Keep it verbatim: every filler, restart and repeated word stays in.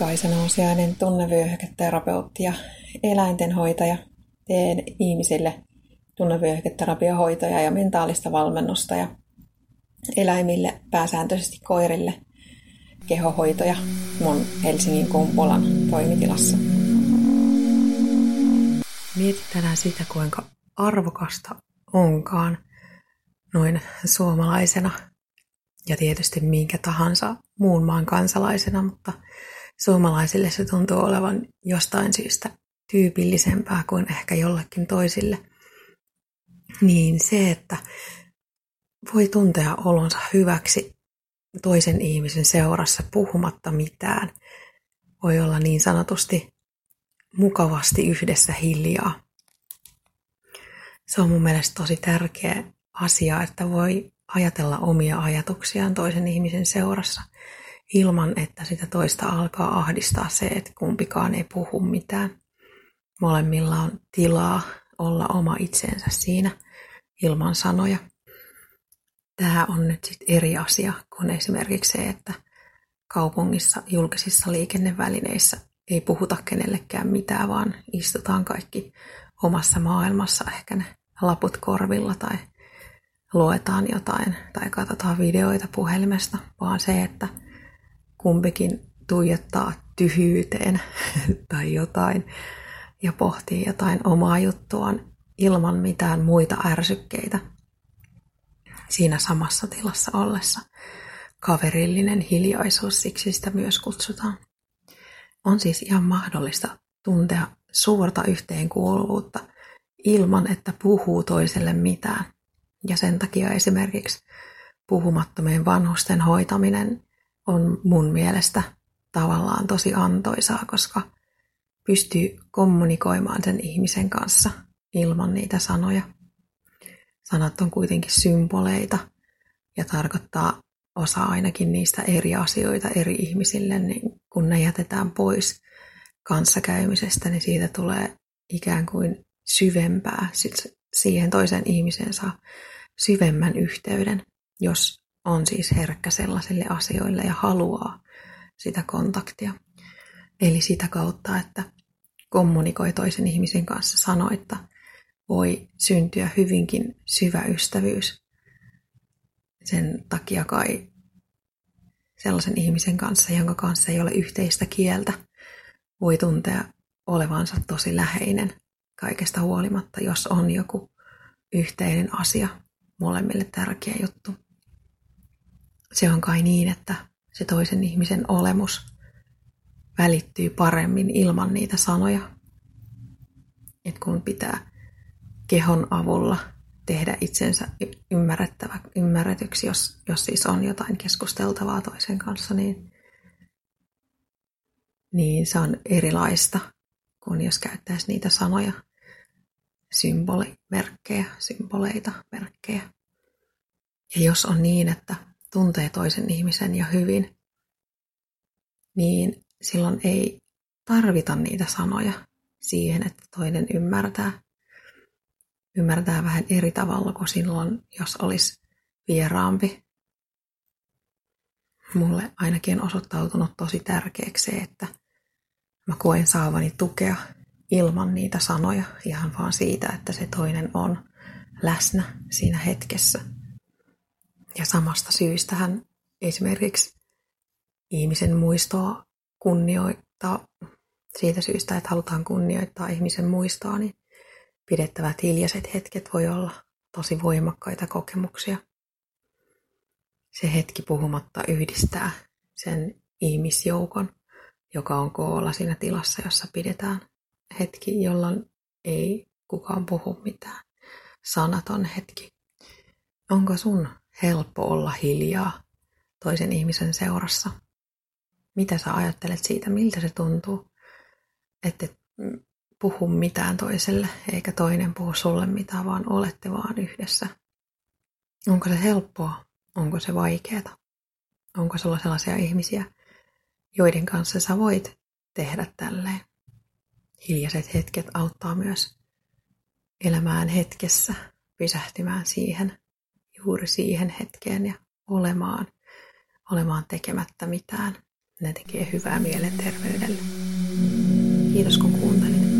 Kankaisen on sijainen tunnevyöhyketerapeutti ja eläintenhoitaja. Teen ihmisille tunnevyöhyketerapiohoitoja ja mentaalista valmennusta ja eläimille, pääsääntöisesti koirille, kehohoitoja mun Helsingin Kumpulan toimitilassa. Mietitään sitä, kuinka arvokasta onkaan noin suomalaisena ja tietysti minkä tahansa muun maan kansalaisena, mutta suomalaisille se tuntuu olevan jostain syystä tyypillisempää kuin ehkä jollekin toisille. Niin se, että voi tuntea olonsa hyväksi toisen ihmisen seurassa puhumatta mitään. Voi olla niin sanotusti mukavasti yhdessä hiljaa. Se on mun mielestä tosi tärkeä asia, että voi ajatella omia ajatuksiaan toisen ihmisen seurassa ilman, että sitä toista alkaa ahdistaa se, että kumpikaan ei puhu mitään. Molemmilla on tilaa olla oma itsensä siinä ilman sanoja. Tämä on nyt sit eri asia kuin esimerkiksi se, että kaupungissa, julkisissa liikennevälineissä ei puhuta kenellekään mitään, vaan istutaan kaikki omassa maailmassa, ehkä ne laput korvilla tai luetaan jotain tai katsotaan videoita puhelimesta, vaan se, että kumpikin tuijottaa tyhjyyteen tai jotain ja pohtii jotain omaa juttuaan ilman mitään muita ärsykkeitä. Siinä samassa tilassa ollessa kaverillinen hiljaisuus, siksi sitä myös kutsutaan. On siis ihan mahdollista tuntea suurta yhteenkuuluvuutta ilman, että puhuu toiselle mitään. Ja sen takia esimerkiksi puhumattomien vanhusten hoitaminen on mun mielestä tavallaan tosi antoisaa, koska pystyy kommunikoimaan sen ihmisen kanssa ilman niitä sanoja. Sanat on kuitenkin symboleita ja tarkoittaa osa ainakin niistä eri asioita eri ihmisille, niin kun ne jätetään pois kanssakäymisestä, niin siitä tulee ikään kuin syvempää. Sitten siihen toiseen ihmiseen saa syvemmän yhteyden, jos on siis herkkä sellaisille asioille ja haluaa sitä kontaktia. Eli sitä kautta, että kommunikoi toisen ihmisen kanssa sanoitta, voi syntyä hyvinkin syvä ystävyys. Sen takia kai sellaisen ihmisen kanssa, jonka kanssa ei ole yhteistä kieltä, voi tuntea olevansa tosi läheinen kaikesta huolimatta, jos on joku yhteinen asia, molemmille tärkeä juttu. Se on kai niin, että se toisen ihmisen olemus välittyy paremmin ilman niitä sanoja. Et kun pitää kehon avulla tehdä itsensä ymmärrettävä, ymmärretyksi, jos, jos siis on jotain keskusteltavaa toisen kanssa, niin, niin se on erilaista kuin jos käyttäisi niitä sanoja, symbolimerkkejä, symboleita, merkkejä. Ja jos on niin, että tuntee toisen ihmisen jo hyvin, niin silloin ei tarvita niitä sanoja siihen, että toinen ymmärtää. Ymmärtää vähän eri tavalla kuin silloin, jos olisi vieraampi. Mulle ainakin on osoittautunut tosi tärkeäksi se, että mä koen saavani tukea ilman niitä sanoja, ihan vaan siitä, että se toinen on läsnä siinä hetkessä. Ja samasta syystähän esimerkiksi ihmisen muistoa kunnioittaa, siitä syystä, että halutaan kunnioittaa ihmisen muistoa, niin pidettävät hiljaiset hetket voi olla tosi voimakkaita kokemuksia. Se hetki puhumatta yhdistää sen ihmisjoukon, joka on koolla siinä tilassa, jossa pidetään hetki, jolloin ei kukaan puhu mitään. Sanaton hetki. Onko sun helppo olla hiljaa toisen ihmisen seurassa? Mitä sä ajattelet siitä, miltä se tuntuu, että puhu mitään toiselle, eikä toinen puhu sulle mitään, vaan olette vaan yhdessä. Onko se helppoa? Onko se vaikeata? Onko sulla sellaisia ihmisiä, joiden kanssa sä voit tehdä tälleen? Hiljaiset hetket auttaa myös elämään hetkessä, pysähtymään siihen, juuri siihen hetkeen ja olemaan, olemaan tekemättä mitään. Ne tekee hyvää mielenterveydelle. Kiitos kun kuuntelit.